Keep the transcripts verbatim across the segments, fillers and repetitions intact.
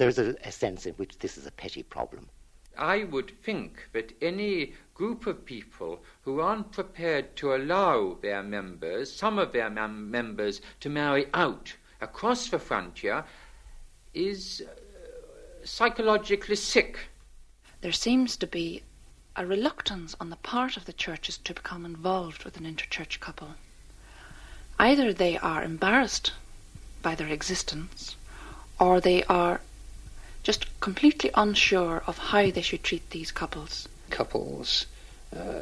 there's a, a sense in which this is a petty problem. I would think that any group of people who aren't prepared to allow their members, some of their mem- members, to marry out across the frontier is uh, psychologically sick. There seems to be a reluctance on the part of the churches to become involved with an interchurch couple. Either they are embarrassed by their existence, or they are just completely unsure of how they should treat these couples. Couples uh,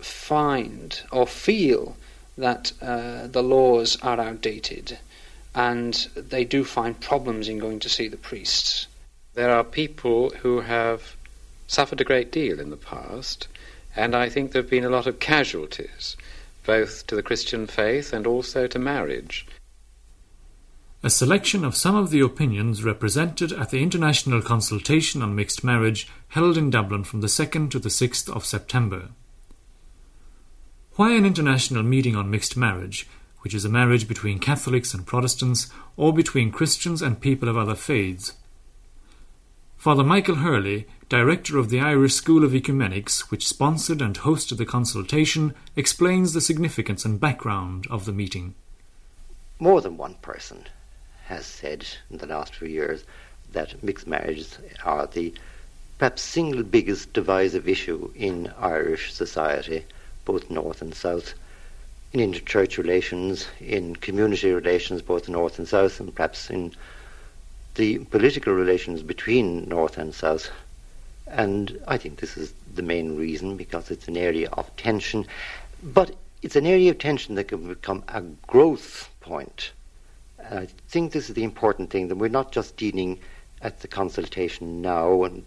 find or feel that uh, the laws are outdated, and they do find problems in going to see the priests. There are people who have suffered a great deal in the past, and I think there have been a lot of casualties, both to the Christian faith and also to marriage. A selection of some of the opinions represented at the International Consultation on Mixed Marriage held in Dublin from the second to the sixth of September. Why an international meeting on mixed marriage, which is a marriage between Catholics and Protestants, or between Christians and people of other faiths? Father Michael Hurley, director of the Irish School of Ecumenics, which sponsored and hosted the consultation, explains the significance and background of the meeting. More than one person has said in the last few years that mixed marriages are the perhaps single biggest divisive issue in Irish society, both north and south, in interchurch relations, in community relations, both north and south, and perhaps in the political relations between north and south. And I think this is the main reason, because it's an area of tension. But it's an area of tension that can become a growth point. And I think this is the important thing, that we're not just dealing at the consultation now, and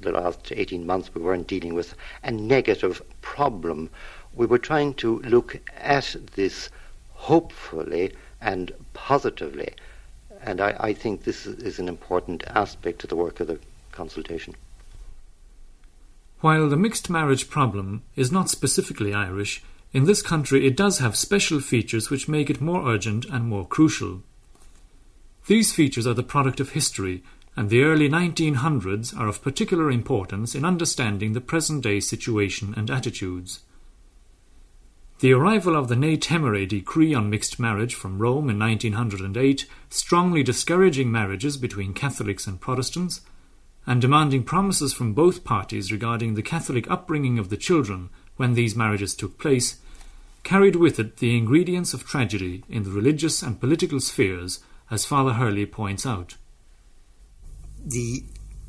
the last eighteen months we weren't dealing with a negative problem. We were trying to look at this hopefully and positively. And I, I think this is an important aspect to the work of the consultation. While the mixed marriage problem is not specifically Irish, in this country it does have special features which make it more urgent and more crucial. These features are the product of history, and the early nineteen hundreds are of particular importance in understanding the present-day situation and attitudes. The arrival of the Ne Temere decree on mixed marriage from Rome in nineteen hundred eight, strongly discouraging marriages between Catholics and Protestants, and demanding promises from both parties regarding the Catholic upbringing of the children when these marriages took place, carried with it the ingredients of tragedy in the religious and political spheres, as Father Hurley points out. The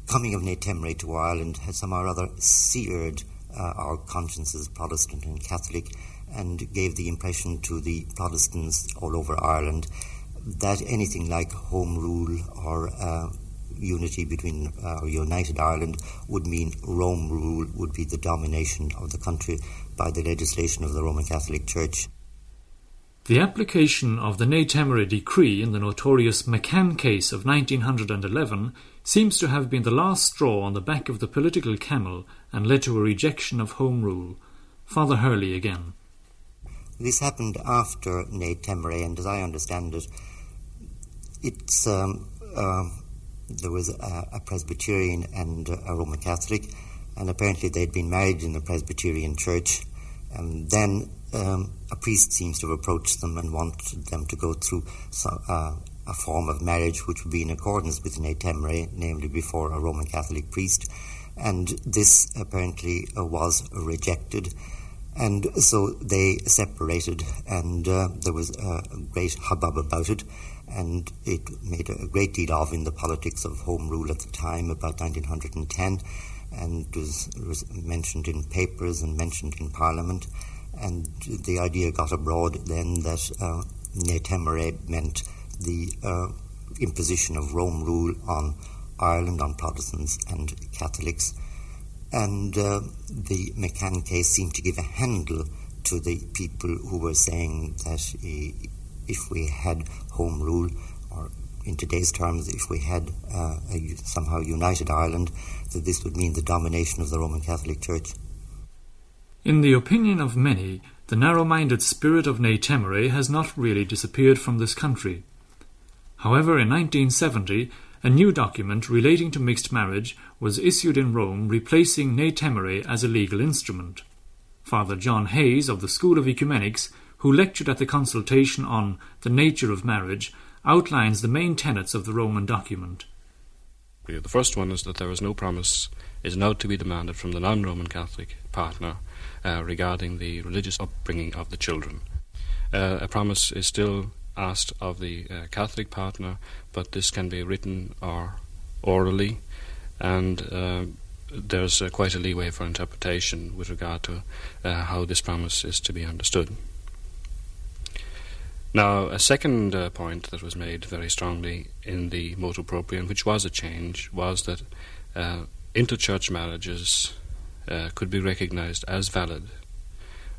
coming of Ne Temere to Ireland has somehow or other seared uh, our consciences, Protestant and Catholic, and gave the impression to the Protestants all over Ireland that anything like home rule or uh, unity between uh, united Ireland would mean Rome rule would be the domination of the country by the legislation of the Roman Catholic Church. The application of the Ne Temere decree in the notorious McCann case of nineteen eleven seems to have been the last straw on the back of the political camel and led to a rejection of home rule. Father Hurley again. This happened after Ne Temere, and as I understand it, it's um, uh, there was a, a Presbyterian and a Roman Catholic, and apparently they'd been married in the Presbyterian church, and then um, a priest seems to have approached them and wanted them to go through some, uh, a form of marriage which would be in accordance with Ne Temere, namely before a Roman Catholic priest, and this apparently uh, was rejected. And so they separated, and uh, there was a great hubbub about it, and it made a great deal of in the politics of Home Rule at the time, about nineteen ten, and it was, was mentioned in papers and mentioned in Parliament, and the idea got abroad then that uh, Ne Temere meant the uh, imposition of Rome Rule on Ireland, on Protestants and Catholics. And uh, the McCann case seemed to give a handle to the people who were saying that uh, if we had home rule, or in today's terms, if we had uh, a somehow united Ireland, that this would mean the domination of the Roman Catholic Church. In the opinion of many, the narrow-minded spirit of Ne Temere has not really disappeared from this country. However, in nineteen seventy, A new document relating to mixed marriage was issued in Rome, replacing Ne Temere as a legal instrument. Father John Hayes of the School of Ecumenics, who lectured at the consultation on the nature of marriage, outlines the main tenets of the Roman document. The first one is that there is no promise is now to be demanded from the non-Roman Catholic partner uh, regarding the religious upbringing of the children. Uh, a promise is still asked of the uh, Catholic partner, but this can be written or orally, and uh, there's uh, quite a leeway for interpretation with regard to uh, how this promise is to be understood. Now, a second uh, point that was made very strongly in the motu proprio, and which was a change, was that uh, interchurch marriages uh, could be recognized as valid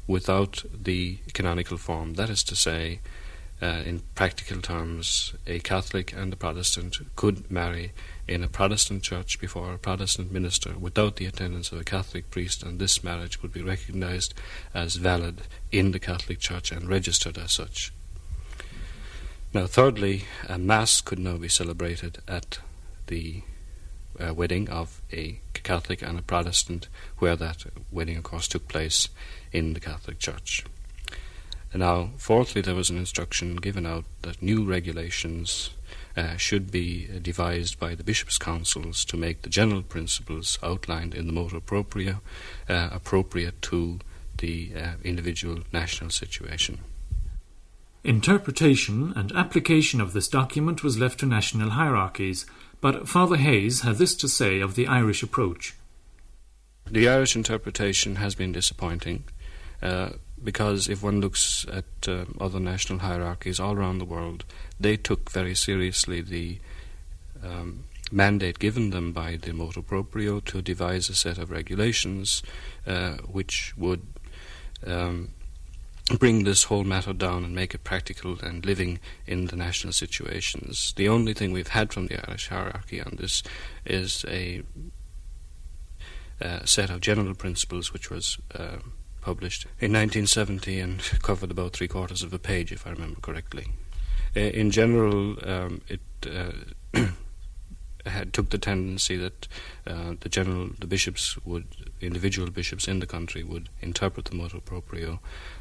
without the canonical form. That is to say, Uh, in practical terms, a Catholic and a Protestant could marry in a Protestant church before a Protestant minister without the attendance of a Catholic priest, and this marriage would be recognized as valid in the Catholic Church and registered as such. Now, thirdly, a Mass could now be celebrated at the uh, wedding of a Catholic and a Protestant, where that wedding, of course, took place in the Catholic Church. Now, fourthly, there was an instruction given out that new regulations uh, should be devised by the bishops' councils to make the general principles outlined in the motu proprio uh, appropriate to the uh, individual national situation. Interpretation and application of this document was left to national hierarchies, but Father Hayes had this to say of the Irish approach. The Irish interpretation has been disappointing, uh, because if one looks at uh, other national hierarchies all around the world, they took very seriously the um, mandate given them by the motu proprio to devise a set of regulations uh, which would um, bring this whole matter down and make it practical and living in the national situations. The only thing we've had from the Irish hierarchy on this is a, a set of general principles which was Uh, published in nineteen seventy and covered about three quarters of a page, if I remember correctly. In general, um, it uh, had took the tendency that uh, the general, the bishops would, individual bishops in the country would interpret the motu proprio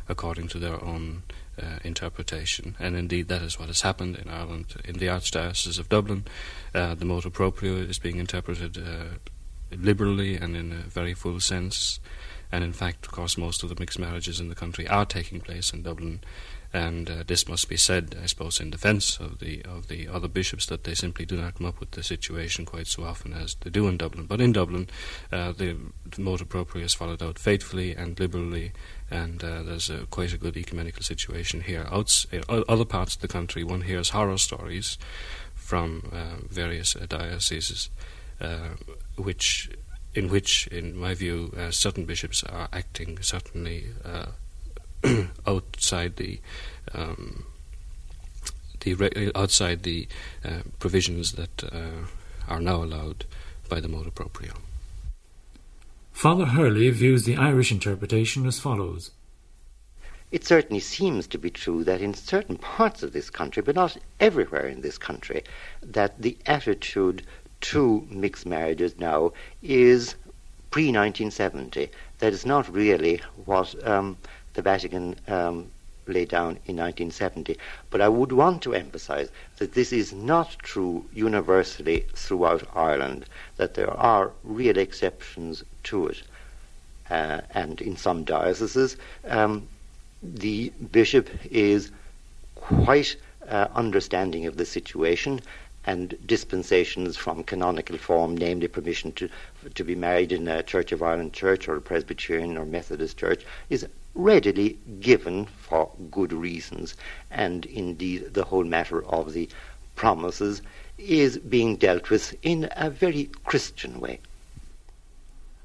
according to their own uh, interpretation, and indeed that is what has happened in Ireland. In the Archdiocese of Dublin, uh, the motu proprio is being interpreted uh, liberally and in a very full sense. And in fact, of course, most of the mixed marriages in the country are taking place in Dublin, and uh, this must be said, I suppose, in defence of the of the other bishops, that they simply do not come up with the situation quite so often as they do in Dublin. But in Dublin, uh, the, the motu proprio is followed out faithfully and liberally, and uh, there's a, quite a good ecumenical situation here. Outs- in other parts of the country, one hears horror stories from uh, various uh, dioceses, uh, which. in which, in my view, uh, certain bishops are acting certainly uh, outside the um, the re- outside the uh, provisions that uh, are now allowed by the motu proprio. Father Hurley views the Irish interpretation as follows. It certainly seems to be true that in certain parts of this country, but not everywhere in this country, that the attitude to mixed marriages now is pre nineteen seventy. That is not really what um, the Vatican um, laid down in nineteen seventy. But I would want to emphasize that this is not true universally throughout Ireland, that there are real exceptions to it. Uh, and in some dioceses, um, the bishop is quite uh, understanding of the situation, and dispensations from canonical form, namely permission to to be married in a Church of Ireland church or a Presbyterian or Methodist church, is readily given for good reasons. And indeed, the whole matter of the promises is being dealt with in a very Christian way.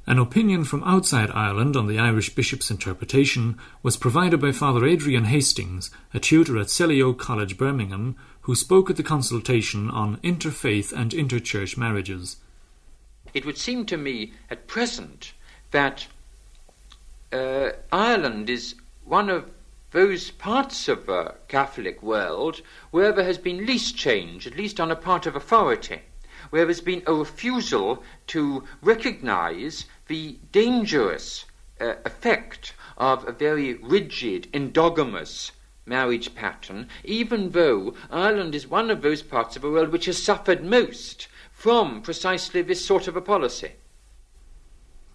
An opinion from outside Ireland on the Irish bishop's interpretation was provided by Father Adrian Hastings, a tutor at Selly Oak College Birmingham, who spoke at the consultation on interfaith and interchurch marriages. It would seem to me at present that uh, Ireland is one of those parts of the Catholic world where there has been least change, at least on the part of authority. where there's been a refusal to recognise the dangerous uh, effect of a very rigid, endogamous marriage pattern, even though Ireland is one of those parts of the world which has suffered most from precisely this sort of a policy.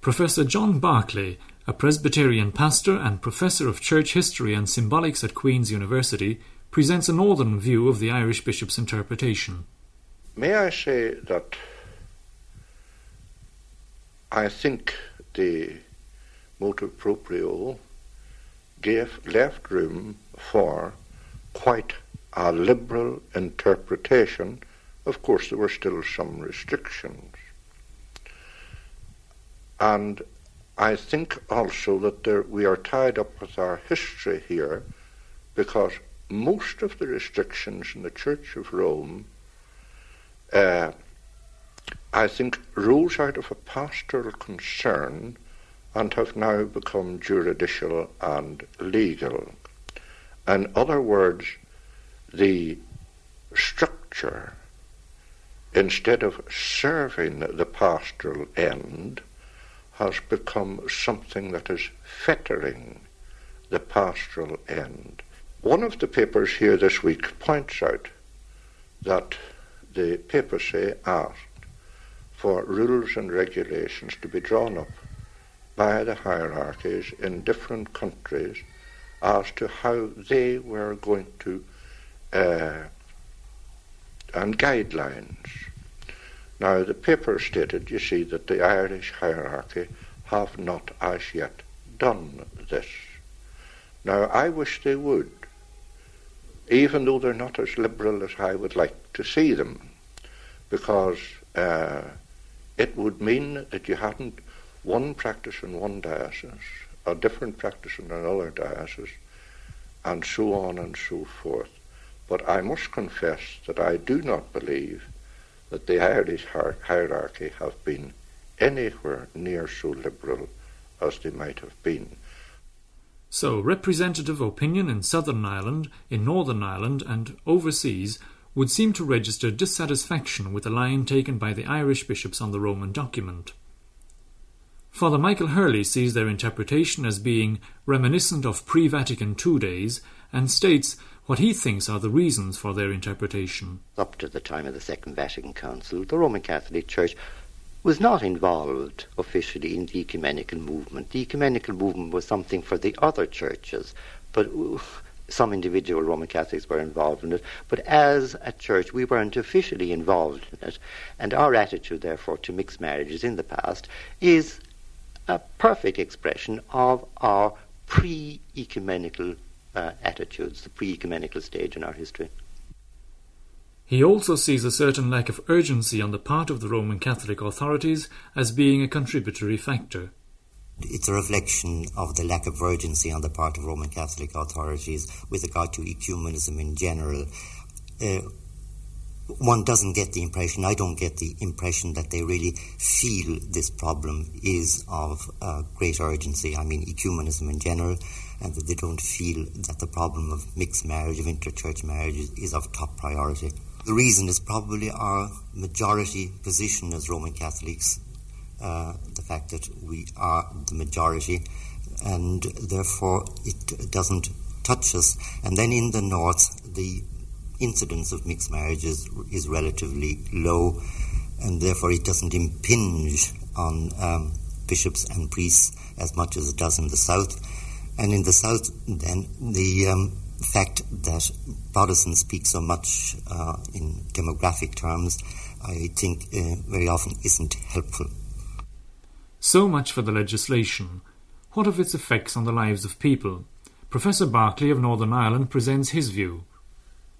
Professor John Barclay, a Presbyterian pastor and professor of church history and symbolics at Queen's University, presents a northern view of the Irish bishop's interpretation. May I say that I think the motu proprio gave left room for quite a liberal interpretation. Of course, there were still some restrictions. And I think also that there, we are tied up with our history here, because most of the restrictions in the Church of Rome, uh, I think, rose out of a pastoral concern and have now become juridical and legal. In other words, the structure, instead of serving the pastoral end, has become something that is fettering the pastoral end. One of the papers here this week points out that the papacy asked for rules and regulations to be drawn up by the hierarchies in different countries as to how they were going to, uh, and guidelines. Now, the paper stated, you see, that the Irish hierarchy have not as yet done this. Now, I wish they would, even though they're not as liberal as I would like to see them, because uh, it would mean that you hadn't one practice in one diocese, a different practice in another diocese, and so on and so forth. But I must confess that I do not believe that the Irish hierarchy have been anywhere near so liberal as they might have been. So, representative opinion in Southern Ireland, in Northern Ireland, and overseas would seem to register dissatisfaction with the line taken by the Irish bishops on the Roman document. Father Michael Hurley sees their interpretation as being reminiscent of pre-Vatican Two days, and states what he thinks are the reasons for their interpretation. Up to the time of the Second Vatican Council, the Roman Catholic Church was not involved officially in the ecumenical movement. The ecumenical movement was something for the other churches, but some individual Roman Catholics were involved in it. But as a church, we weren't officially involved in it, and our attitude, therefore, to mixed marriages in the past is a perfect expression of our pre-ecumenical uh, attitudes, the pre-ecumenical stage in our history. He also sees a certain lack of urgency on the part of the Roman Catholic authorities as being a contributory factor. It's a reflection of the lack of urgency on the part of Roman Catholic authorities with regard to ecumenism in general. Uh, One doesn't get the impression, I don't get the impression that they really feel this problem is of uh, great urgency. I mean, ecumenism in general, and that they don't feel that the problem of mixed marriage, of interchurch marriage, is of top priority. The reason is probably our majority position as Roman Catholics, uh, the fact that we are the majority, and therefore it doesn't touch us. And then in the North, the incidence of mixed marriages is relatively low, and therefore it doesn't impinge on um, bishops and priests as much as it does in the South. And in the South, then, the um, fact that Protestants speak so much uh, in demographic terms, I think uh, very often isn't helpful. So much for the legislation. What of its effects on the lives of people? Professor Barclay of Northern Ireland presents his view.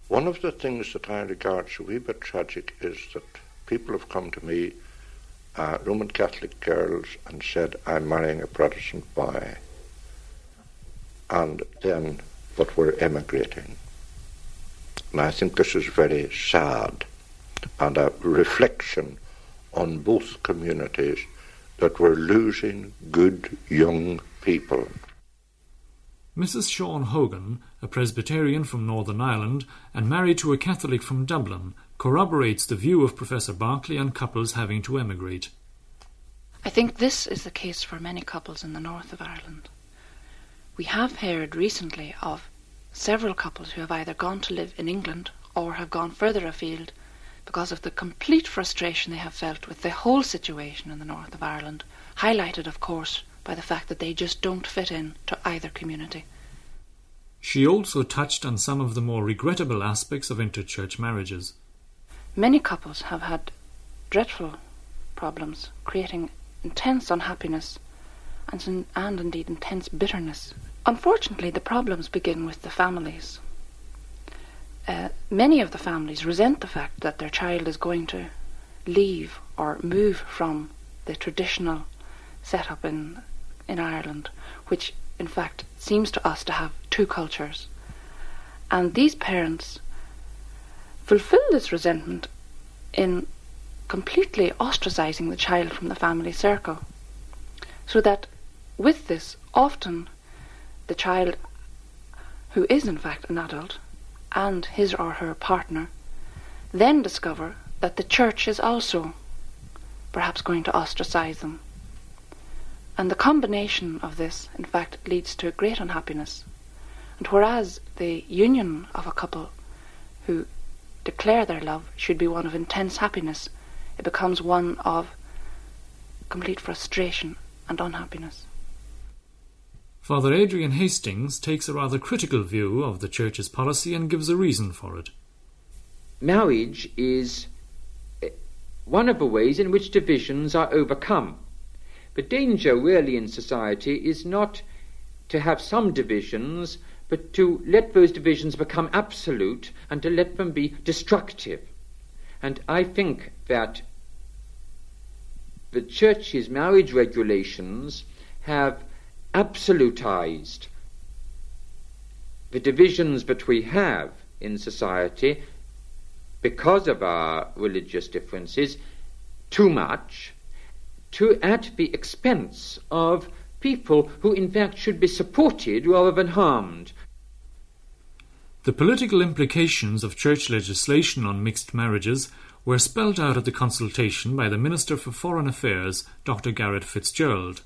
One of the things that I regard as a wee bit tragic is that people have come to me, uh, Roman Catholic girls, and said, I'm marrying a Protestant boy. And then, but we're emigrating. And I think this is very sad and a reflection on both communities that we're losing good young people. Missus Sean Hogan, a Presbyterian from Northern Ireland and married to a Catholic from Dublin, corroborates the view of Professor Barclay on couples having to emigrate. I think this is the case for many couples in the north of Ireland. We have heard recently of several couples who have either gone to live in England or have gone further afield because of the complete frustration they have felt with the whole situation in the north of Ireland, highlighted, of course, by the fact that they just don't fit in to either community. She also touched on some of the more regrettable aspects of interchurch marriages. Many couples have had dreadful problems, creating intense unhappiness and, and indeed intense bitterness. Unfortunately, the problems begin with the families. Uh, many of the families resent the fact that their child is going to leave or move from the traditional setup in, in Ireland, which in fact seems to us to have two cultures. And these parents fulfill this resentment in completely ostracizing the child from the family circle, so that with this, often the child, who is in fact an adult, and his or her partner, then discover that the church is also perhaps going to ostracize them. And the combination of this, in fact, leads to great unhappiness. And whereas the union of a couple who declare their love should be one of intense happiness, it becomes one of complete frustration and unhappiness. Father Adrian Hastings takes a rather critical view of the Church's policy and gives a reason for it. Marriage is one of the ways in which divisions are overcome. The danger really in society is not to have some divisions, but to let those divisions become absolute and to let them be destructive. And I think that the Church's marriage regulations have absolutized the divisions that we have in society because of our religious differences too much, to at the expense of people who in fact should be supported rather than harmed. The political implications of church legislation on mixed marriages were spelled out at the consultation by the Minister for Foreign Affairs, Doctor Garrett Fitzgerald.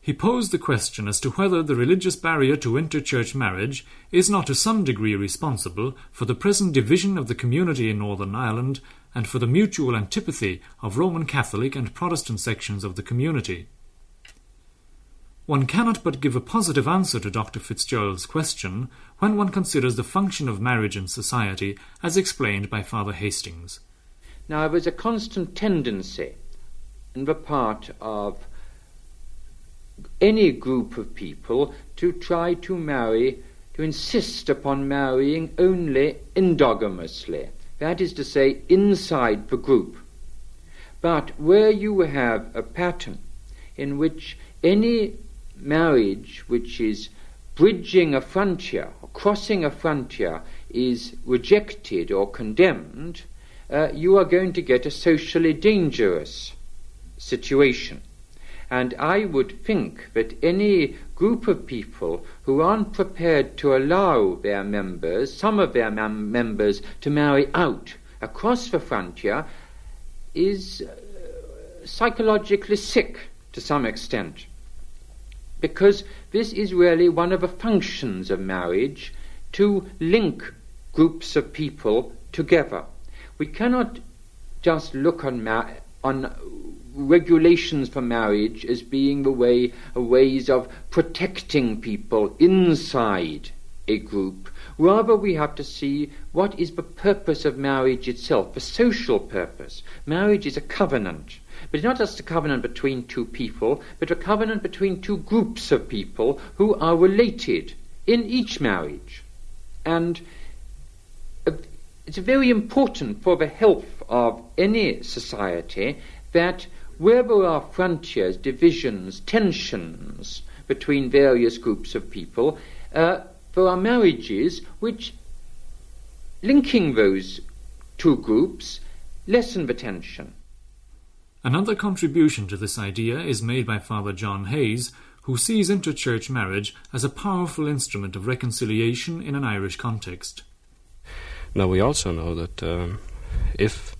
He posed the question as to whether the religious barrier to interchurch marriage is not to some degree responsible for the present division of the community in Northern Ireland and for the mutual antipathy of Roman Catholic and Protestant sections of the community. One cannot but give a positive answer to Doctor Fitzgerald's question when one considers the function of marriage in society as explained by Father Hastings. Now, there is a constant tendency on the part of any group of people to try to marry, to insist upon marrying only endogamously. That is to say, inside the group. But where you have a pattern in which any marriage which is bridging a frontier, or crossing a frontier, is rejected or condemned, uh, you are going to get a socially dangerous situation. And I would think that any group of people who aren't prepared to allow their members, some of their mem- members, to marry out across the frontier is uh, psychologically sick to some extent. Because this is really one of the functions of marriage, to link groups of people together. We cannot just look on ma- on regulations for marriage as being the way, ways of protecting people inside a group. Rather, we have to see what is the purpose of marriage itself, the social purpose. Marriage is a covenant, but it's not just a covenant between two people, but a covenant between two groups of people who are related in each marriage. And it's very important for the health of any society that where there are frontiers, divisions, tensions between various groups of people, uh, there are marriages which, linking those two groups, lessen the tension. Another contribution to this idea is made by Father John Hayes, who sees interchurch marriage as a powerful instrument of reconciliation in an Irish context. Now, we also know that um, if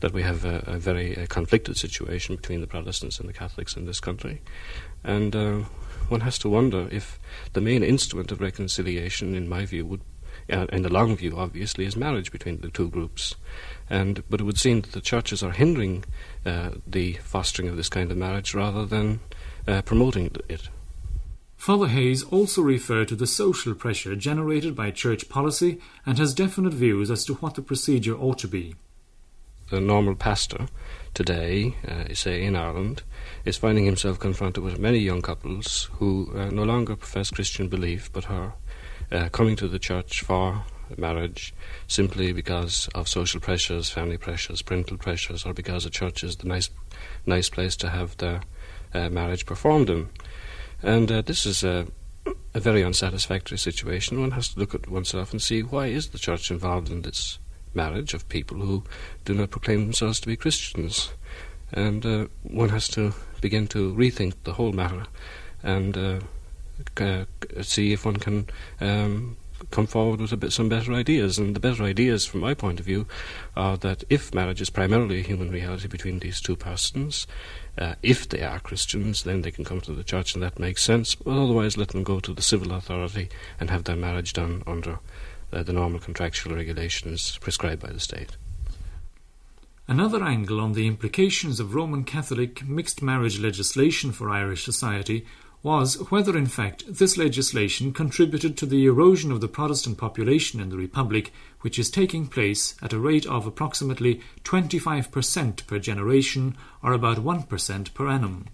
that we have a, a very uh, conflicted situation between the Protestants and the Catholics in this country, and uh, one has to wonder if the main instrument of reconciliation, in my view, would, uh, in the long view, obviously, is marriage between the two groups. And but it would seem that the churches are hindering uh, the fostering of this kind of marriage rather than uh, promoting it. Father Hayes also referred to the social pressure generated by church policy and has definite views as to what the procedure ought to be. The normal pastor today, uh, say in Ireland, is finding himself confronted with many young couples who uh, no longer profess Christian belief but are uh, coming to the church for marriage simply because of social pressures, family pressures, parental pressures, or because the church is the nice, nice place to have their uh, marriage performed in. And uh, this is a, a very unsatisfactory situation. One has to look at oneself and see, why is the church involved in this marriage of people who do not proclaim themselves to be Christians? And uh, one has to begin to rethink the whole matter and uh, c- see if one can um, come forward with a bit, some better ideas. And the better ideas, from my point of view, are that if marriage is primarily a human reality between these two persons, Uh, if they are Christians, then they can come to the church, and that makes sense. But otherwise, let them go to the civil authority and have their marriage done under uh, the normal contractual regulations prescribed by the state. Another angle on the implications of Roman Catholic mixed marriage legislation for Irish society was whether, in fact, this legislation contributed to the erosion of the Protestant population in the Republic, which is taking place at a rate of approximately twenty-five percent per generation, or about one percent per annum.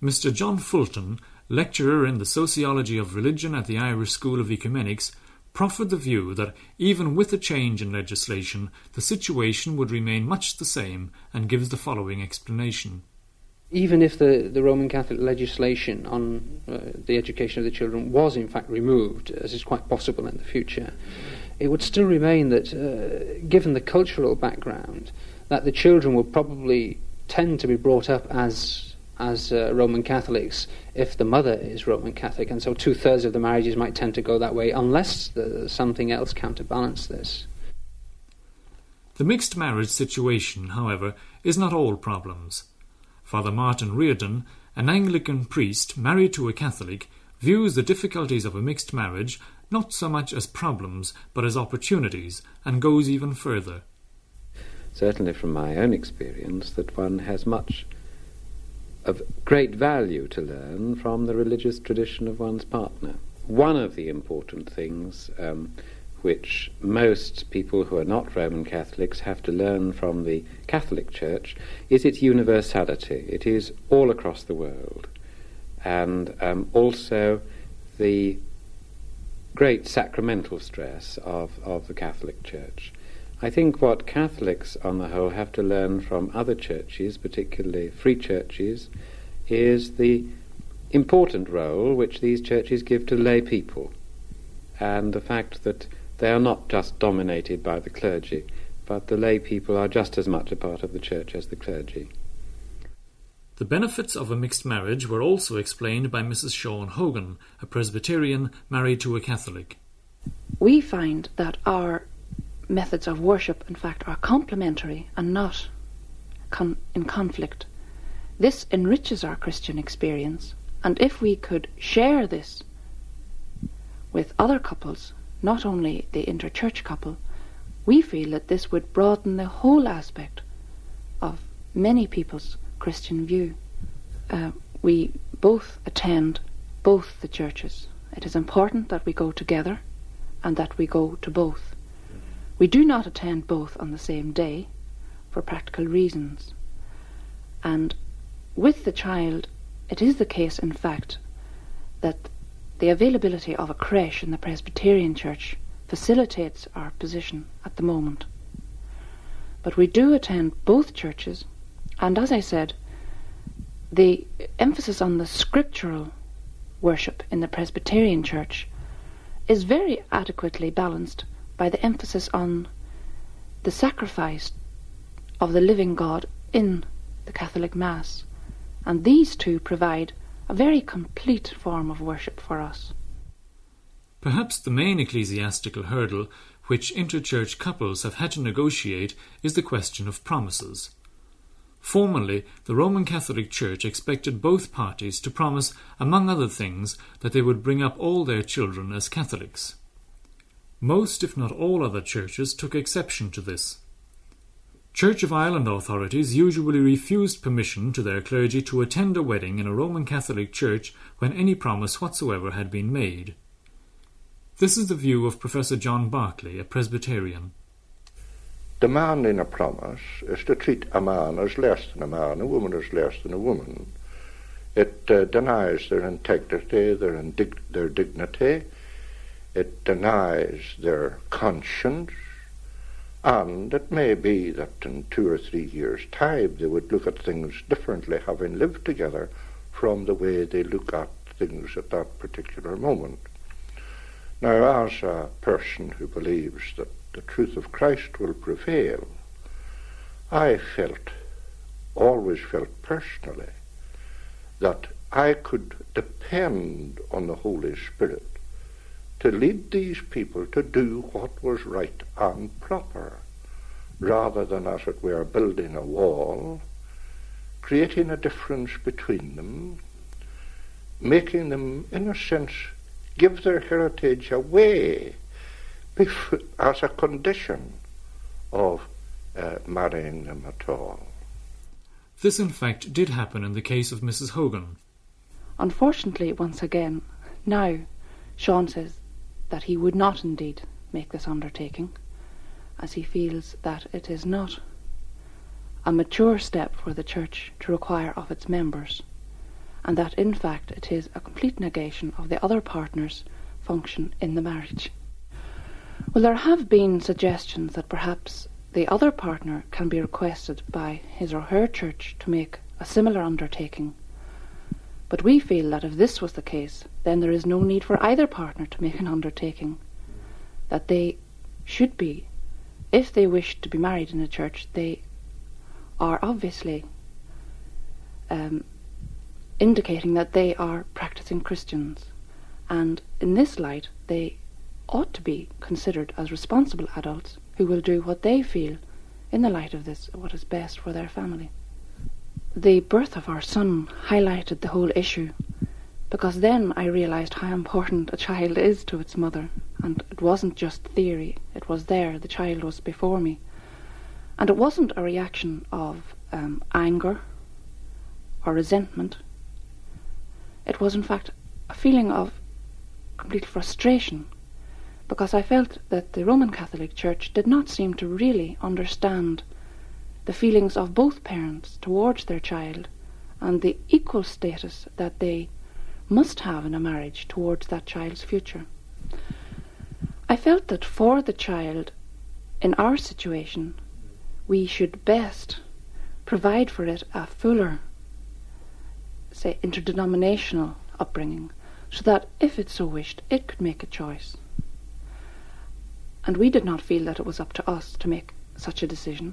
Mister John Fulton, lecturer in the Sociology of Religion at the Irish School of Ecumenics, proffered the view that even with a change in legislation, the situation would remain much the same, and gives the following explanation. Even if the, the Roman Catholic legislation on uh, the education of the children was in fact removed, as is quite possible in the future, it would still remain that, uh, given the cultural background, that the children would probably tend to be brought up as, as uh, Roman Catholics if the mother is Roman Catholic, and so two-thirds of the marriages might tend to go that way, unless the, something else counterbalanced this. The mixed marriage situation, however, is not all problems. Father Martin Reardon, an Anglican priest married to a Catholic, views the difficulties of a mixed marriage not so much as problems but as opportunities, and goes even further. Certainly from my own experience, that one has much of great value to learn from the religious tradition of one's partner. One of the important things um, which most people who are not Roman Catholics have to learn from the Catholic Church, is its universality. It is all across the world. And um, also the great sacramental stress of, of the Catholic Church. I think what Catholics, on the whole, have to learn from other churches, particularly free churches, is the important role which these churches give to lay people, and the fact that they are not just dominated by the clergy, but the lay people are just as much a part of the church as the clergy. The benefits of a mixed marriage were also explained by Missus Sean Hogan, a Presbyterian married to a Catholic. We find that our methods of worship, in fact, are complementary and not con- in conflict. This enriches our Christian experience, and if we could share this with other couples, not only the interchurch couple, we feel that this would broaden the whole aspect of many people's Christian view. Uh, we both attend both the churches. It is important that we go together and that we go to both. We do not attend both on the same day for practical reasons. And with the child, it is the case, in fact, that the availability of a creche in the Presbyterian Church facilitates our position at the moment. But we do attend both churches, and as I said, the emphasis on the scriptural worship in the Presbyterian Church is very adequately balanced by the emphasis on the sacrifice of the living God in the Catholic Mass, and these two provide a very complete form of worship for us. Perhaps the main ecclesiastical hurdle which interchurch couples have had to negotiate is the question of promises. Formerly, the Roman Catholic Church expected both parties to promise, among other things, that they would bring up all their children as Catholics. Most, if not all, other churches took exception to this. Church of Ireland authorities usually refused permission to their clergy to attend a wedding in a Roman Catholic church when any promise whatsoever had been made. This is the view of Professor John Barclay, a Presbyterian. The man in a promise is to treat a man as less than a man, a woman as less than a woman. It uh, denies their integrity, their, indig- their dignity, it denies their conscience, and it may be that in two or three years' time they would look at things differently, having lived together, from the way they look at things at that particular moment. Now, as a person who believes that the truth of Christ will prevail, I felt, always felt personally, that I could depend on the Holy Spirit to lead these people to do what was right and proper, rather than, as it were, building a wall, creating a difference between them, making them, in a sense, give their heritage away as a condition of uh, marrying them at all. This, in fact, did happen in the case of Missus Hogan. Unfortunately, once again, now, Sean says that he would not indeed make this undertaking, as he feels that it is not a mature step for the Church to require of its members, and that in fact it is a complete negation of the other partner's function in the marriage. Well, there have been suggestions that perhaps the other partner can be requested by his or her church to make a similar undertaking, but we feel that if this was the case, then there is no need for either partner to make an undertaking, that they should be, if they wish to be married in a church, they are obviously um, indicating that they are practicing Christians, and in this light they ought to be considered as responsible adults who will do what they feel in the light of this, what is best for their family. The birth of our son highlighted the whole issue, because then I realised how important a child is to its mother, and it wasn't just theory, it was there, the child was before me. And it wasn't a reaction of um, anger or resentment, it was in fact a feeling of complete frustration, because I felt that the Roman Catholic Church did not seem to really understand the feelings of both parents towards their child and the equal status that they must have in a marriage towards that child's future. I felt that for the child, in our situation, we should best provide for it a fuller, say, interdenominational upbringing, so that if it so wished, it could make a choice. And we did not feel that it was up to us to make such a decision,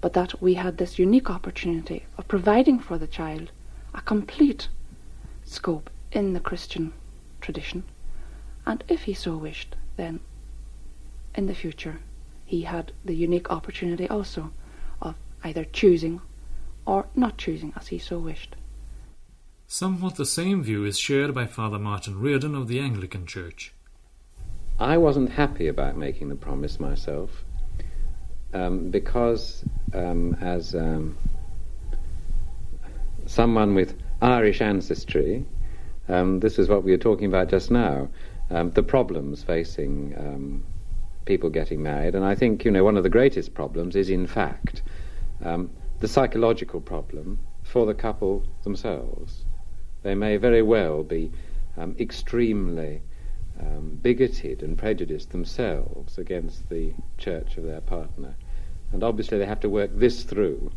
but that we had this unique opportunity of providing for the child a complete scope in the Christian tradition, and if he so wished, then in the future he had the unique opportunity also of either choosing or not choosing as he so wished. Somewhat the same view is shared by Father Martin Reardon of the Anglican Church. I wasn't happy about making the promise myself, Um, because um, as um, someone with Irish ancestry, um, this is what we were talking about just now, um, the problems facing um, people getting married. And I think, you know, one of the greatest problems is, in fact, um, the psychological problem for the couple themselves. They may very well be um, extremely Um, bigoted and prejudiced themselves against the church of their partner, and obviously they have to work this through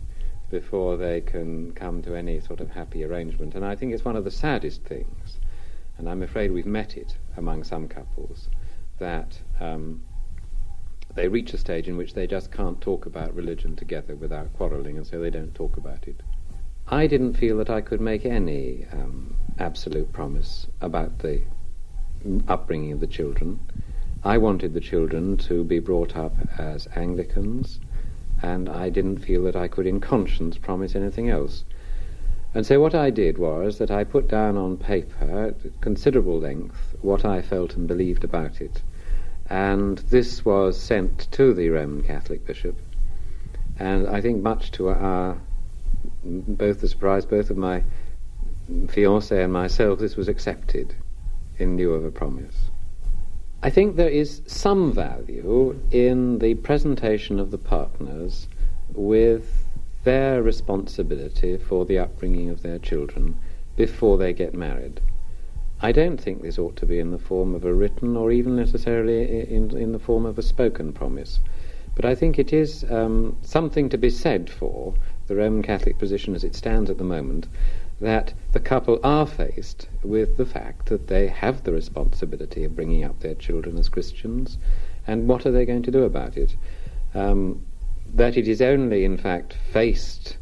before they can come to any sort of happy arrangement. And I think it's one of the saddest things, and I'm afraid we've met it among some couples, that um, they reach a stage in which they just can't talk about religion together without quarrelling, and so they don't talk about it. I didn't feel that I could make any um, absolute promise about the upbringing of the children, I wanted the children to be brought up as Anglicans, and I didn't feel that I could in conscience promise anything else. And so what I did was that I put down on paper, at considerable length, what I felt and believed about it. And this was sent to the Roman Catholic bishop, and I think much to our, both the surprise, both of my fiancée and myself, this was accepted in lieu of a promise. I think there is some value in the presentation of the partners with their responsibility for the upbringing of their children before they get married. I don't think this ought to be in the form of a written or even necessarily in, in the form of a spoken promise. But I think it is um, something to be said for the Roman Catholic position as it stands at the moment, that the couple are faced with the fact that they have the responsibility of bringing up their children as Christians, and what are they going to do about it? Um, that it is only, in fact, faced,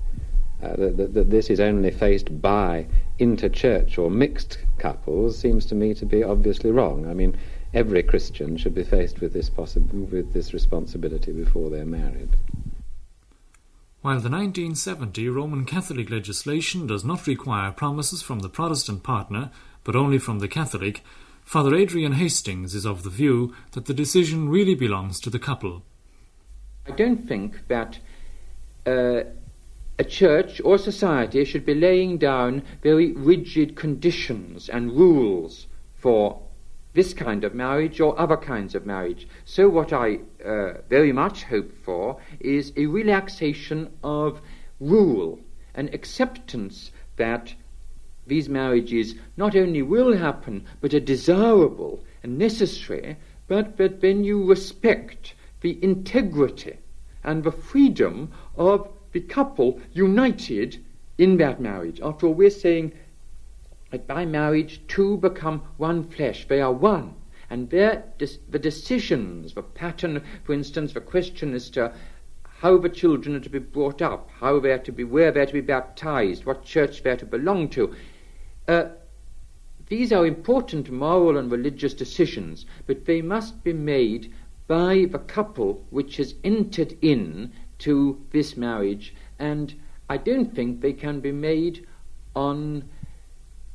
uh, that, that, that this is only faced by interchurch or mixed couples seems to me to be obviously wrong. I mean, every Christian should be faced with this possi- with this responsibility before they're married. While the nineteen seventy Roman Catholic legislation does not require promises from the Protestant partner, but only from the Catholic, Father Adrian Hastings is of the view that the decision really belongs to the couple. I don't think that uh, a church or society should be laying down very rigid conditions and rules for this kind of marriage or other kinds of marriage. So what I uh, very much hope for is a relaxation of rule, an acceptance that these marriages not only will happen, but are desirable and necessary, but that then you respect the integrity and the freedom of the couple united in that marriage. After all, we're saying that by marriage two become one flesh, they are one, and their des- the decisions, the pattern, for instance, the question as to how the children are to be brought up, how they are to be, where they are to be baptized, what church they are to belong to, uh, these are important moral and religious decisions, but they must be made by the couple which has entered in to this marriage, and I don't think they can be made on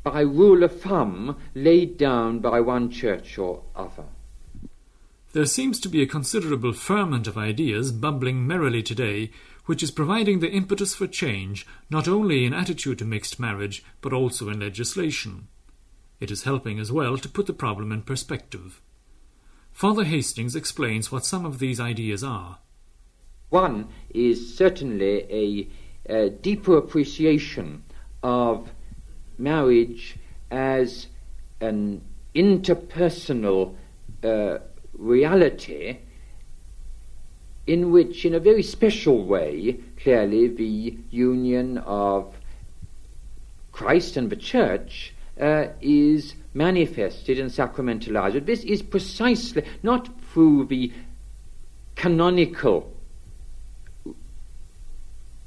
by rule of thumb laid down by one church or other. There seems to be a considerable ferment of ideas bubbling merrily today, which is providing the impetus for change, not only in attitude to mixed marriage, but also in legislation. It is helping as well to put the problem in perspective. Father Hastings explains what some of these ideas are. One is certainly a, a deeper appreciation of marriage as an interpersonal uh, reality in which, in a very special way, clearly the union of Christ and the Church uh, is manifested and sacramentalized. This is precisely not through the canonical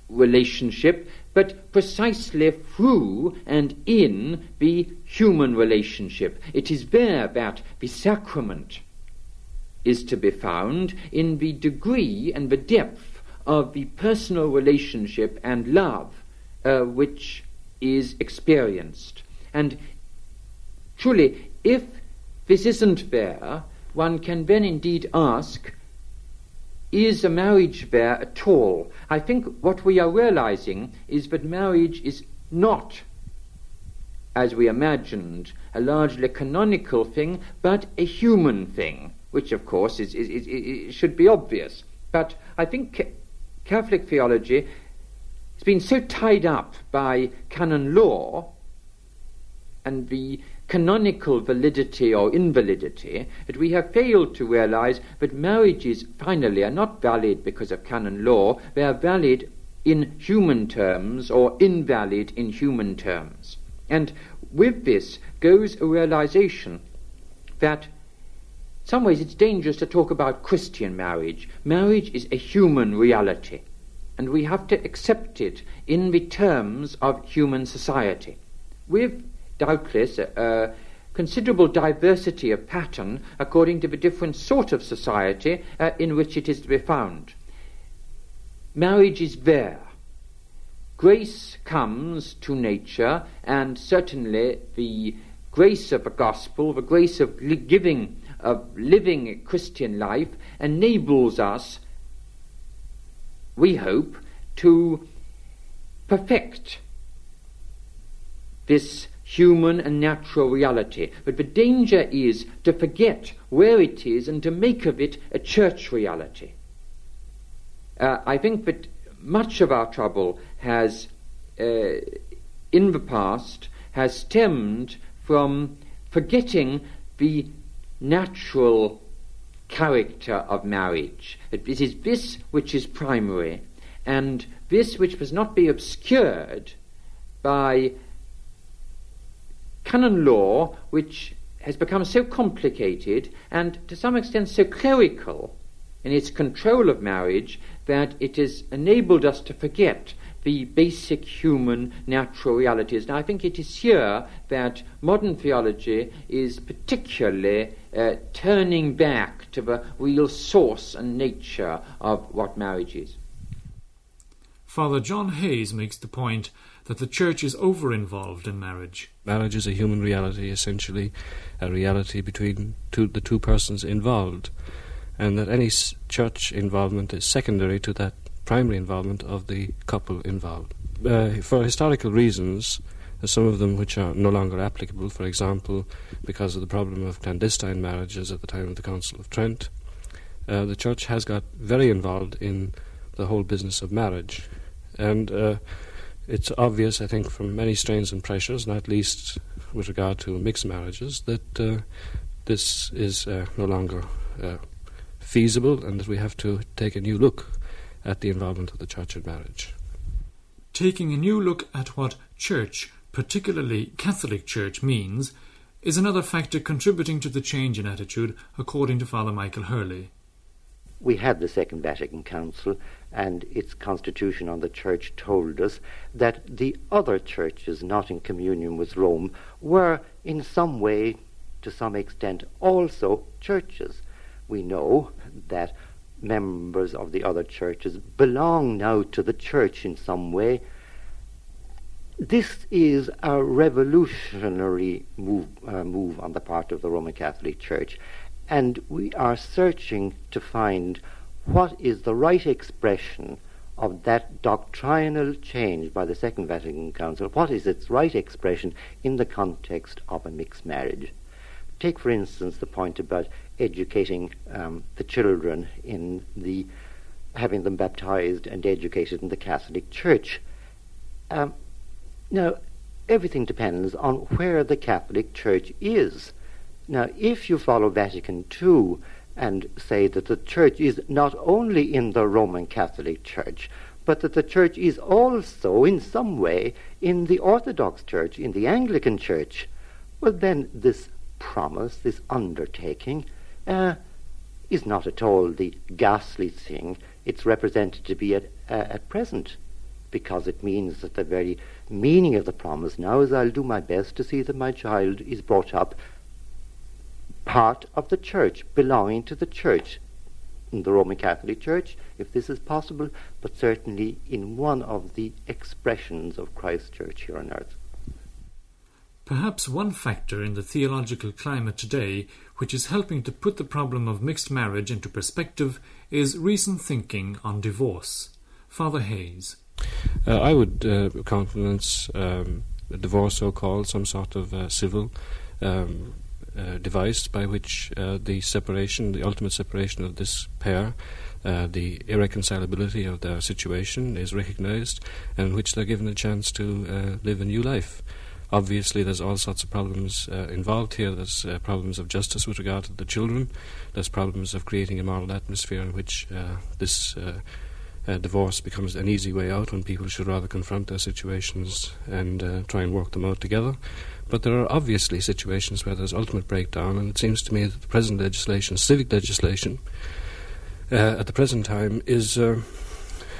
relationship, but precisely through and in the human relationship. It is there that the sacrament is to be found, in the degree and the depth of the personal relationship and love uh, which is experienced. And truly, if this isn't there, one can then indeed ask, is a marriage there at all? I think what we are realizing is that marriage is not, as we imagined, a largely canonical thing, but a human thing, which of course is, is, is, is should be obvious. But I think ca- Catholic theology has been so tied up by canon law and the canonical validity or invalidity, that we have failed to realize that marriages finally are not valid because of canon law, they are valid in human terms or invalid in human terms. And with this goes a realization that in some ways it's dangerous to talk about Christian marriage. Marriage is a human reality, and we have to accept it in the terms of human society, with doubtless a, a considerable diversity of pattern according to the different sort of society uh, in which it is to be found. Marriage is there. Grace comes to nature, and certainly the grace of the gospel, the grace of giving, of living a Christian life, enables us, we hope, to perfect this human and natural reality. But the danger is to forget where it is and to make of it a church reality. Uh, I think that much of our trouble has, uh, in the past, has stemmed from forgetting the natural character of marriage. It is this which is primary, and this which must not be obscured by canon law, which has become so complicated and to some extent so clerical in its control of marriage that it has enabled us to forget the basic human natural realities. Now, I think it is here that modern theology is particularly uh, turning back to the real source and nature of what marriage is. Father John Hayes makes the point that the Church is over-involved in marriage. Marriage is a human reality, essentially, a reality between two, the two persons involved, and that any s- church involvement is secondary to that primary involvement of the couple involved. Uh, for historical reasons, some of them which are no longer applicable, for example, because of the problem of clandestine marriages at the time of the Council of Trent, uh, the Church has got very involved in the whole business of marriage. And uh, it's obvious, I think, from many strains and pressures, not least with regard to mixed marriages, that uh, this is uh, no longer uh, feasible and that we have to take a new look at the involvement of the Church in marriage. Taking a new look at what Church, particularly Catholic Church, means is another factor contributing to the change in attitude, according to Father Michael Hurley. We had the Second Vatican Council, and its constitution on the Church told us that the other churches not in communion with Rome were in some way, to some extent, also churches. We know that members of the other churches belong now to the Church in some way. This is a revolutionary move, uh, move on the part of the Roman Catholic Church, and we are searching to find what is the right expression of that doctrinal change by the Second Vatican Council. What is its right expression in the context of a mixed marriage? Take, for instance, the point about educating um, the children in the, having them baptized and educated in the Catholic Church. Um, now, everything depends on where the Catholic Church is. Now, if you follow Vatican Two and say that the Church is not only in the Roman Catholic Church, but that the Church is also in some way in the Orthodox Church, in the Anglican Church, well, then this promise, this undertaking, uh, is not at all the ghastly thing it's represented to be at, uh, at present, because it means that the very meaning of the promise now is, I'll do my best to see that my child is brought up part of the Church, belonging to the Church, in the Roman Catholic Church, if this is possible, but certainly in one of the expressions of Christ's Church here on earth. Perhaps one factor in the theological climate today which is helping to put the problem of mixed marriage into perspective is recent thinking on divorce. Father Hayes. Uh, I would uh, countenance um, divorce, so-called, some sort of uh, civil um, uh, device by which uh, the separation, the ultimate separation of this pair, uh, the irreconcilability of their situation is recognized, and in which they're given a chance to uh, live a new life. Obviously, there's all sorts of problems uh, involved here. There's uh, problems of justice with regard to the children. There's problems of creating a moral atmosphere in which uh, this uh, uh, divorce becomes an easy way out, when people should rather confront their situations and uh, try and work them out together. But there are obviously situations where there's ultimate breakdown, and it seems to me that the present legislation, civic legislation, uh, at the present time is uh,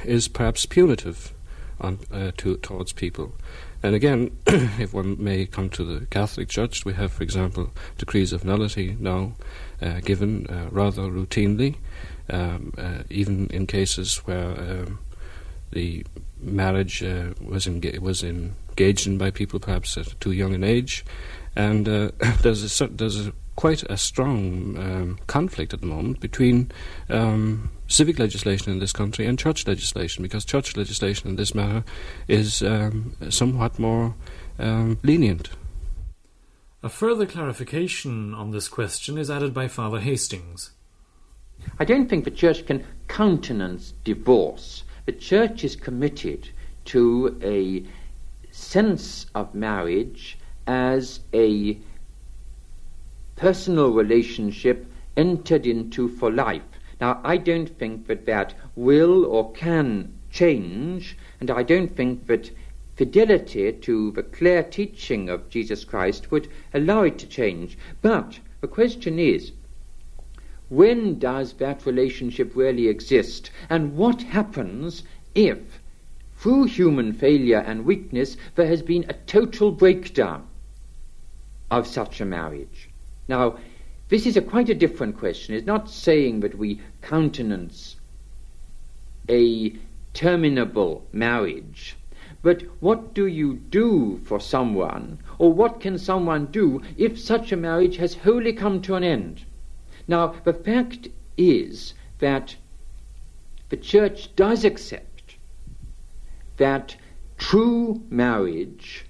is perhaps punitive on, uh, to, towards people. And again, if one may come to the Catholic Church, we have, for example, decrees of nullity now uh, given uh, rather routinely, um, uh, even in cases where um, the marriage uh, was, enga- was engaged in by people perhaps at too young an age. And uh, there's, a, there's a, quite a strong um, conflict at the moment between um, civic legislation in this country and church legislation, because church legislation in this matter is um, somewhat more um, lenient. A further clarification on this question is added by Father Hastings. I don't think the church can countenance divorce. The church is committed to a sense of marriage as a personal relationship entered into for life. Now, I don't think that that will or can change, and I don't think that fidelity to the clear teaching of Jesus Christ would allow it to change. But the question is, when does that relationship really exist, and what happens if, through human failure and weakness, there has been a total breakdown of such a marriage? Now, this is a quite a different question. It's not saying that we countenance a terminable marriage, but what do you do for someone, or what can someone do if such a marriage has wholly come to an end? Now, the fact is that the Church does accept that true marriage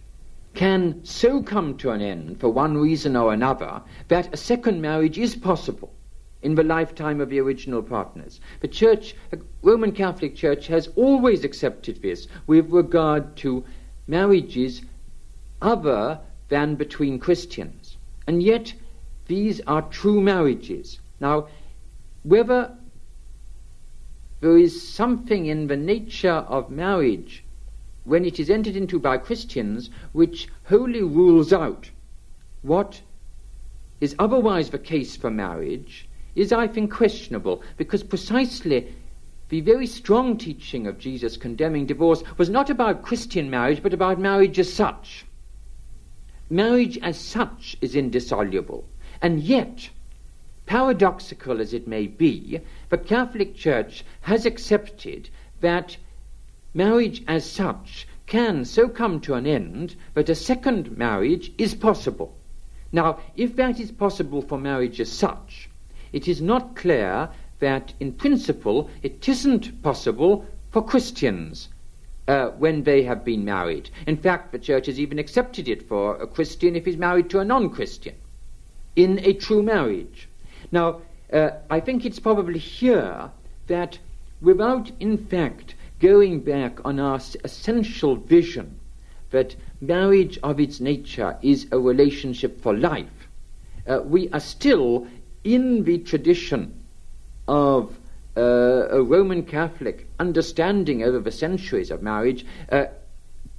can so come to an end for one reason or another that a second marriage is possible in the lifetime of the original partners. The Church, the Roman Catholic Church, has always accepted this with regard to marriages other than between Christians. And yet, these are true marriages. Now, whether there is something in the nature of marriage when it is entered into by Christians, which wholly rules out what is otherwise the case for marriage, is, I think, questionable, because precisely the very strong teaching of Jesus condemning divorce was not about Christian marriage, but about marriage as such. Marriage as such is indissoluble, and yet, paradoxical as it may be, the Catholic Church has accepted that marriage as such can so come to an end that a second marriage is possible. Now, if that is possible for marriage as such, it is not clear that, in principle, it isn't possible for Christians uh, when they have been married. In fact, the Church has even accepted it for a Christian if he's married to a non-Christian in a true marriage. Now, uh, I think it's probably here that, without, in fact, going back on our essential vision that marriage of its nature is a relationship for life, uh, we are still in the tradition of uh, a Roman Catholic understanding over the centuries of marriage, uh,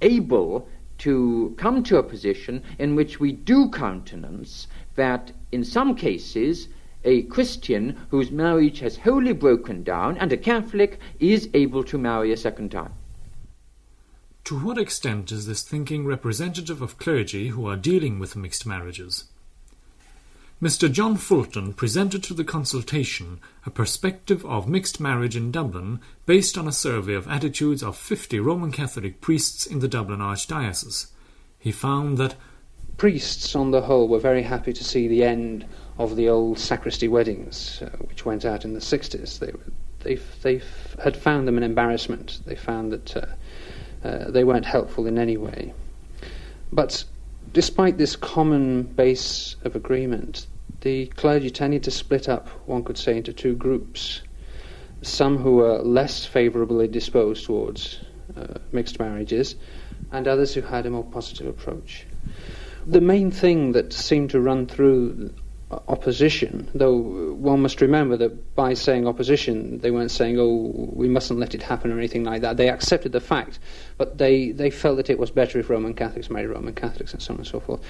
able to come to a position in which we do countenance that, in some cases, a Christian whose marriage has wholly broken down and a Catholic is able to marry a second time. To what extent is this thinking representative of clergy who are dealing with mixed marriages? Mister John Fulton presented to the consultation a perspective of mixed marriage in Dublin based on a survey of attitudes of fifty Roman Catholic priests in the Dublin Archdiocese. He found that priests, on the whole, were very happy to see the end of the old sacristy weddings, uh, which went out in the sixties. They they they had found them an embarrassment. They found that uh, uh, they weren't helpful in any way. But despite this common base of agreement, the clergy tended to split up, one could say, into two groups. Some who were less favourably disposed towards uh, mixed marriages, and others who had a more positive approach. The main thing that seemed to run through opposition, though one must remember that by saying opposition, they weren't saying, oh, we mustn't let it happen or anything like that. They accepted the fact, but they, they felt that it was better if Roman Catholics married Roman Catholics and so on and so forth.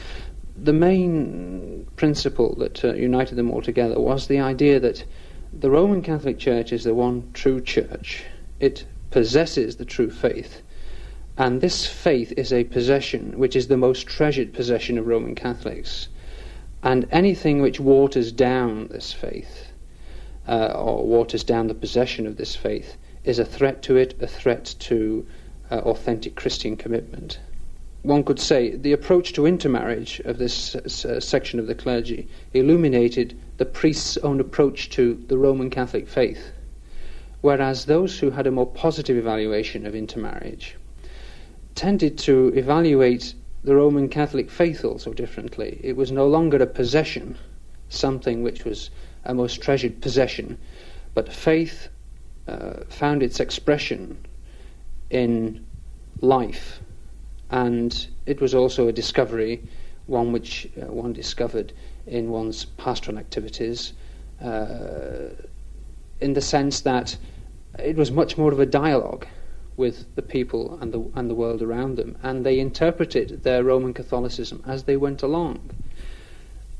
The main principle that uh, united them all together was the idea that the Roman Catholic Church is the one true church. It possesses the true faith, And this faith is a possession, which is the most treasured possession of Roman Catholics. And anything which waters down this faith, uh, or waters down the possession of this faith, is a threat to it, a threat to uh, authentic Christian commitment. One could say the approach to intermarriage of this uh, section of the clergy illuminated the priest's own approach to the Roman Catholic faith, whereas those who had a more positive evaluation of intermarriage tended to evaluate the Roman Catholic faith also differently. It was no longer a possession, something which was a most treasured possession, but faith uh, found its expression in life. And it was also a discovery, one which uh, one discovered in one's pastoral activities, uh, in the sense that it was much more of a dialogue with the people and the, and the world around them, and they interpreted their Roman Catholicism as they went along.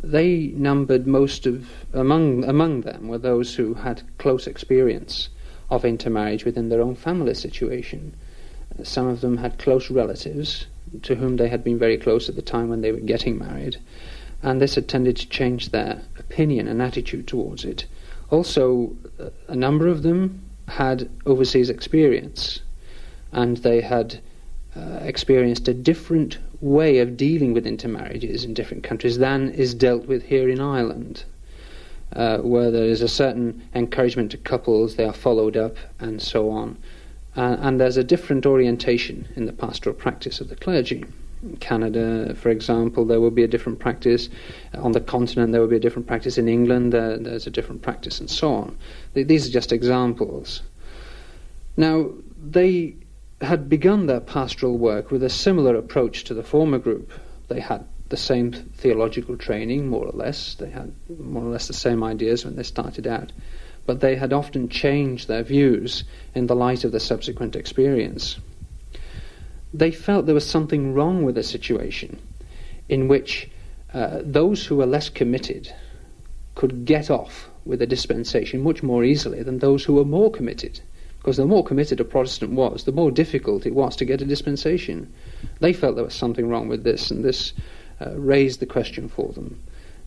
They numbered most of, among, among them were those who had close experience of intermarriage within their own family situation. Some of them had close relatives to whom they had been very close at the time when they were getting married, and this had tended to change their opinion and attitude towards it. Also, a number of them had overseas experience, and they had uh, experienced a different way of dealing with intermarriages in different countries than is dealt with here in Ireland, uh, where there is a certain encouragement to couples, they are followed up, and so on. Uh, and there's a different orientation in the pastoral practice of the clergy. In Canada, for example, there will be a different practice. On the continent, there will be a different practice. In England, there, there's a different practice, and so on. Th- these are just examples. Now, they had begun their pastoral work with a similar approach to the former group. They had the same theological training, more or less. They had more or less the same ideas when they started out, but they had often changed their views in the light of the subsequent experience. They felt there was something wrong with a situation in which uh, those who were less committed could get off with a dispensation much more easily than those who were more committed, because the more committed a Protestant was, the more difficult it was to get a dispensation. They felt there was something wrong with this, and this uh, raised the question for them.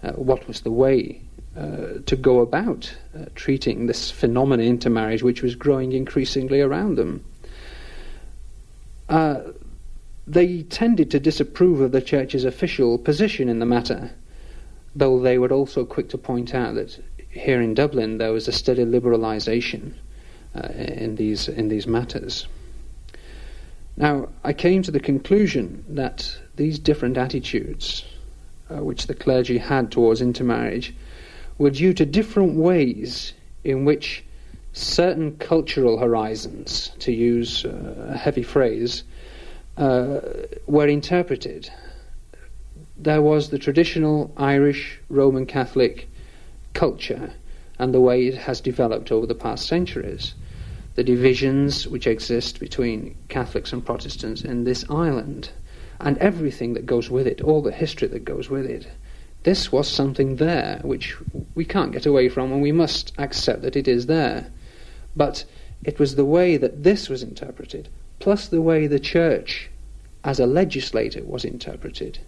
Uh, what was the way Uh, to go about uh, treating this phenomenon intermarriage, which was growing increasingly around them. Uh, they tended to disapprove of the Church's official position in the matter, though they were also quick to point out that here in Dublin there was a steady liberalisation uh, in these in these matters. Now, I came to the conclusion that these different attitudes uh, which the clergy had towards intermarriage were due to different ways in which certain cultural horizons, to use uh, a heavy phrase, uh, were interpreted. There was the traditional Irish Roman Catholic culture and the way it has developed over the past centuries, the divisions which exist between Catholics and Protestants in this island, and everything that goes with it, all the history that goes with it. This was something there which we can't get away from, and we must accept that it is there. But it was the way that this was interpreted, plus the way the Church as a legislator was interpreted.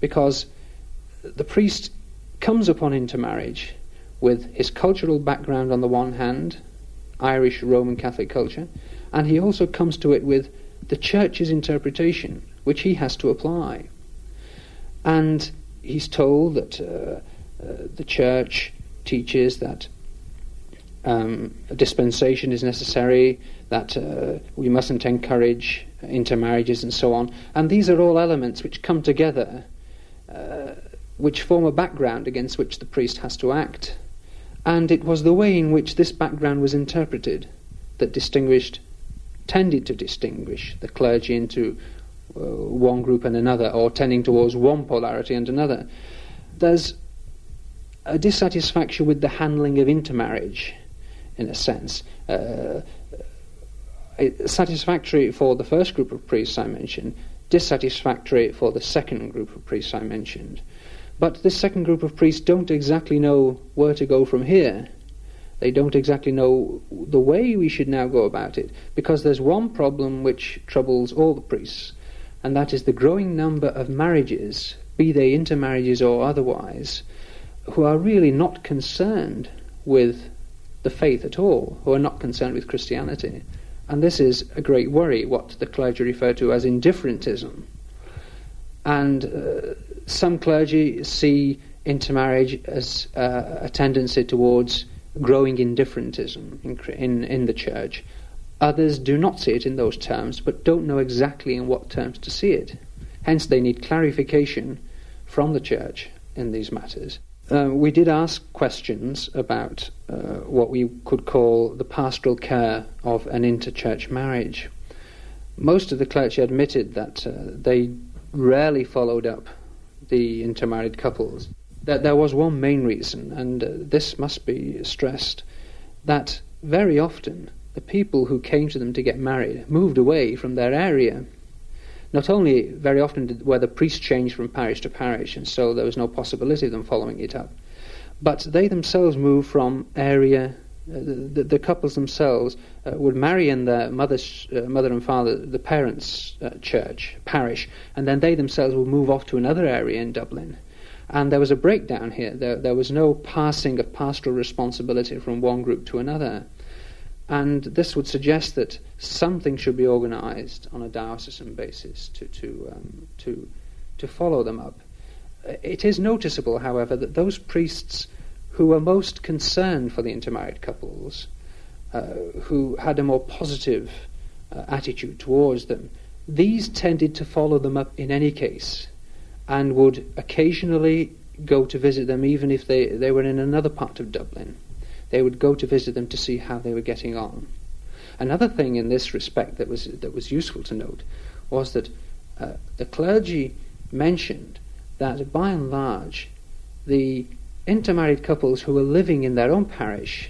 Because the priest comes upon intermarriage with his cultural background on the one hand, Irish Roman Catholic culture, and he also comes to it with the Church's interpretation, which he has to apply. And he's told that uh, uh, the Church teaches that um, a dispensation is necessary, that uh, we mustn't encourage intermarriages and so on. And these are all elements which come together, uh, which form a background against which the priest has to act. And it was the way in which this background was interpreted that distinguished, tended to distinguish the clergy into Uh, one group and another, or tending towards one polarity and another. There's a dissatisfaction with the handling of intermarriage, in a sense. Uh, satisfactory for the first group of priests I mentioned, dissatisfactory for the second group of priests I mentioned. But this second group of priests don't exactly know where to go from here, They don't exactly know the way we should now go about it, because there's one problem which troubles all the priests, and that is the growing number of marriages, be they intermarriages or otherwise, who are really not concerned with the faith at all, who are not concerned with Christianity. And this is a great worry, what the clergy refer to as indifferentism. And uh, some clergy see intermarriage as uh, a tendency towards growing indifferentism in, in, in the church. Others do not see it in those terms, but don't know exactly in what terms to see it. Hence they need clarification from the church in these matters. Uh, we did ask questions about uh, what we could call the pastoral care of an interchurch marriage. Most of the clergy admitted that uh, they rarely followed up the intermarried couples. That there was one main reason, and uh, this must be stressed, that very often the people who came to them to get married moved away from their area. Not only very often did, were the priests changed from parish to parish, and so there was no possibility of them following it up, but they themselves moved from area. Uh, the, the couples themselves uh, would marry in their mother's, uh, mother and father, the parents' uh, church, parish, and then they themselves would move off to another area in Dublin. And there was a breakdown here. There, there was no passing of pastoral responsibility from one group to another. And this would suggest that something should be organised on a diocesan basis to to, um, to to follow them up. It is noticeable, however, that those priests who were most concerned for the intermarried couples, uh, who had a more positive uh, attitude towards them, these tended to follow them up in any case, and would occasionally go to visit them, even if they, they were in another part of Dublin. They would go to visit them to see how they were getting on. Another thing in this respect that was, that was useful to note was that uh, the clergy mentioned that, by and large, the intermarried couples who were living in their own parish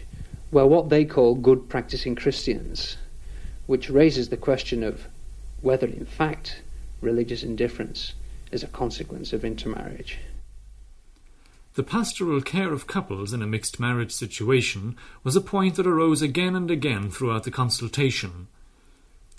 were what they call good practicing Christians, which raises the question of whether, in fact, religious indifference is a consequence of intermarriage. The pastoral care of couples in a mixed marriage situation was a point that arose again and again throughout the consultation.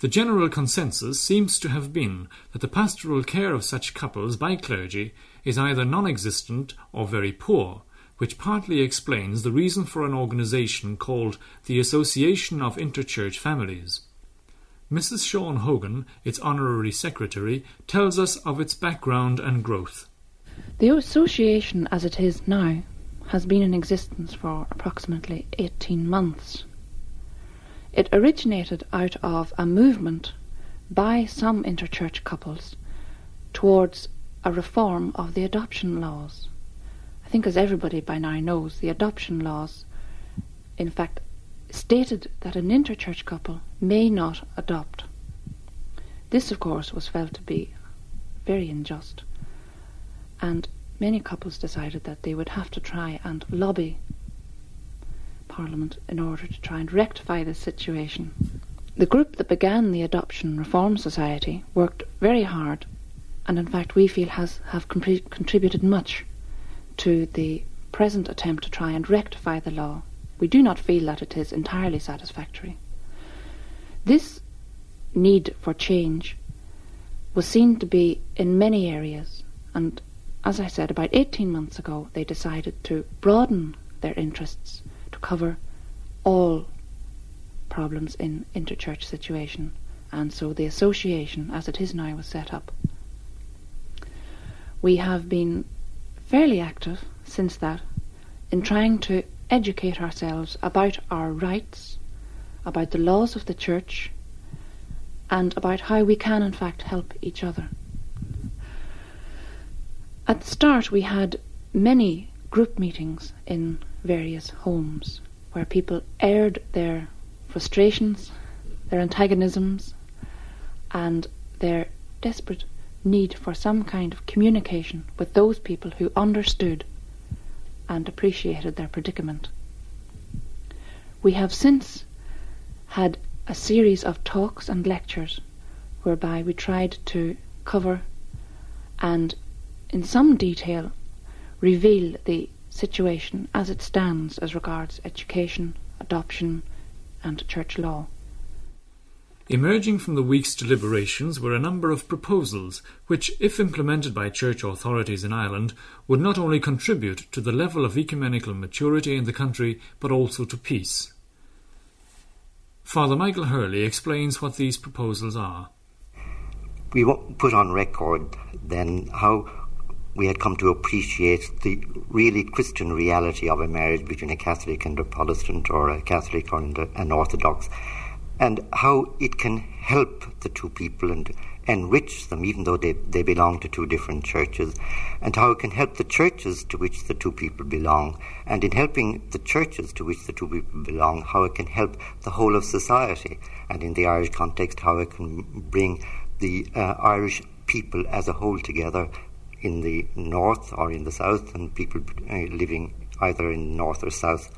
The general consensus seems to have been that the pastoral care of such couples by clergy is either non-existent or very poor, which partly explains the reason for an organisation called the Association of Interchurch Families. Missus Sean Hogan, its honorary secretary, tells us of its background and growth. The association as it is now has been in existence for approximately eighteen months. It originated out of a movement by some interchurch couples towards a reform of the adoption laws. I think, as everybody by now knows, the adoption laws, in fact, stated that an interchurch couple may not adopt. This, of course, was felt to be very unjust, and many couples decided that they would have to try and lobby Parliament in order to try and rectify this situation. The group that began the Adoption Reform Society worked very hard, and in fact we feel has have complete, contributed much to the present attempt to try and rectify the law. We do not feel that it is entirely satisfactory. This need for change was seen to be in many areas, and as I said, about eighteen months ago, they decided to broaden their interests to cover all problems in interchurch situation, and so the association, as it is now, was set up. We have been fairly active since that in trying to educate ourselves about our rights, about the laws of the Church, and about how we can, in fact, help each other. At the start we had many group meetings in various homes where people aired their frustrations, their antagonisms, and their desperate need for some kind of communication with those people who understood and appreciated their predicament. We have since had a series of talks and lectures whereby we tried to cover and in some detail reveal the situation as it stands as regards education, adoption and church law. Emerging from the week's deliberations were a number of proposals which, if implemented by church authorities in Ireland, would not only contribute to the level of ecumenical maturity in the country, but also to peace. Father Michael Hurley explains what these proposals are. We put on record then how we had come to appreciate the really Christian reality of a marriage between a Catholic and a Protestant, or a Catholic and an Orthodox, and how it can help the two people and enrich them, even though they, they belong to two different churches, and how it can help the churches to which the two people belong, and in helping the churches to which the two people belong, how it can help the whole of society, and in the Irish context, how it can bring the uh, Irish people as a whole together in the north or in the south, and people uh, living either in north or south.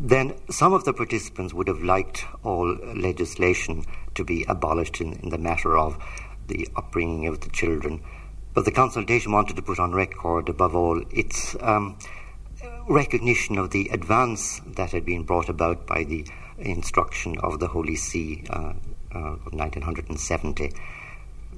Then some of the participants would have liked all legislation to be abolished in, in the matter of the upbringing of the children. But the consultation wanted to put on record, above all, its um, recognition of the advance that had been brought about by the instruction of the Holy See uh, uh, of nineteen seventy.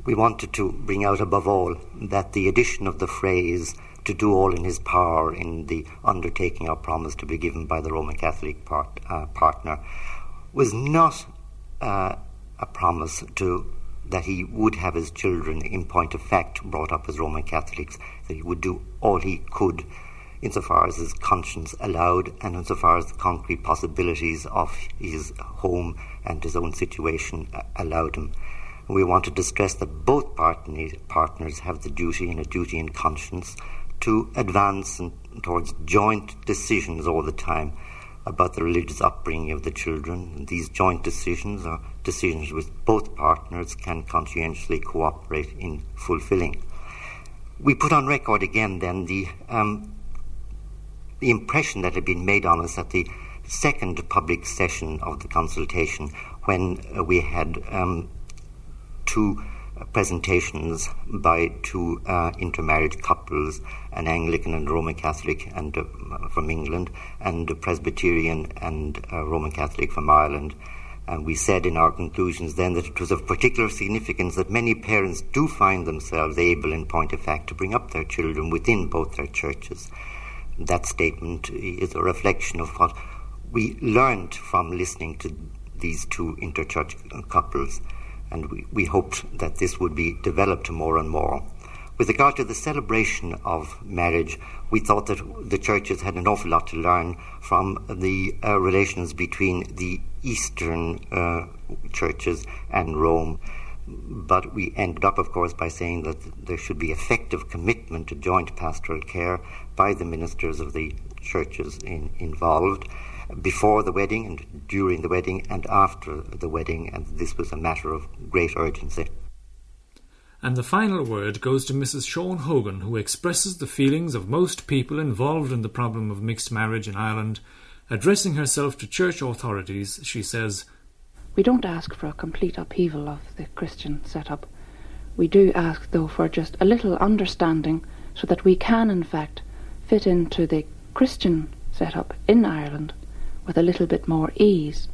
We wanted to bring out, above all, that the addition of the phrase "to do all in his power" in the undertaking or promise to be given by the Roman Catholic part, uh, partner was not uh, a promise to that he would have his children, in point of fact, brought up as Roman Catholics, that he would do all he could insofar as his conscience allowed and insofar as the concrete possibilities of his home and his own situation allowed him. We wanted to stress that both partners have the duty, and a duty in conscience, to advance towards joint decisions all the time about the religious upbringing of the children. And these joint decisions are decisions which both partners can conscientiously cooperate in fulfilling. We put on record again then the, um, the impression that had been made on us at the second public session of the consultation, when uh, we had um, two presentations by two uh, intermarried couples, an Anglican and Roman Catholic and uh, from England, and a Presbyterian and a Roman Catholic from Ireland. And we said in our conclusions then that it was of particular significance that many parents do find themselves able, in point of fact, to bring up their children within both their churches. That statement is a reflection of what we learned from listening to these two interchurch couples, and we, we hoped that this would be developed more and more. With regard to the celebration of marriage, we thought that the churches had an awful lot to learn from the uh, relations between the Eastern uh, churches and Rome. But we ended up, of course, by saying that there should be effective commitment to joint pastoral care by the ministers of the churches in, involved, before the wedding and during the wedding and after the wedding, and this was a matter of great urgency. And the final word goes to Missus Sean Hogan, who expresses the feelings of most people involved in the problem of mixed marriage in Ireland. Addressing herself to church authorities, she says, "We don't ask for a complete upheaval of the Christian setup. We do ask, though, for just a little understanding so that we can, in fact, fit into the Christian setup in Ireland with a little bit more ease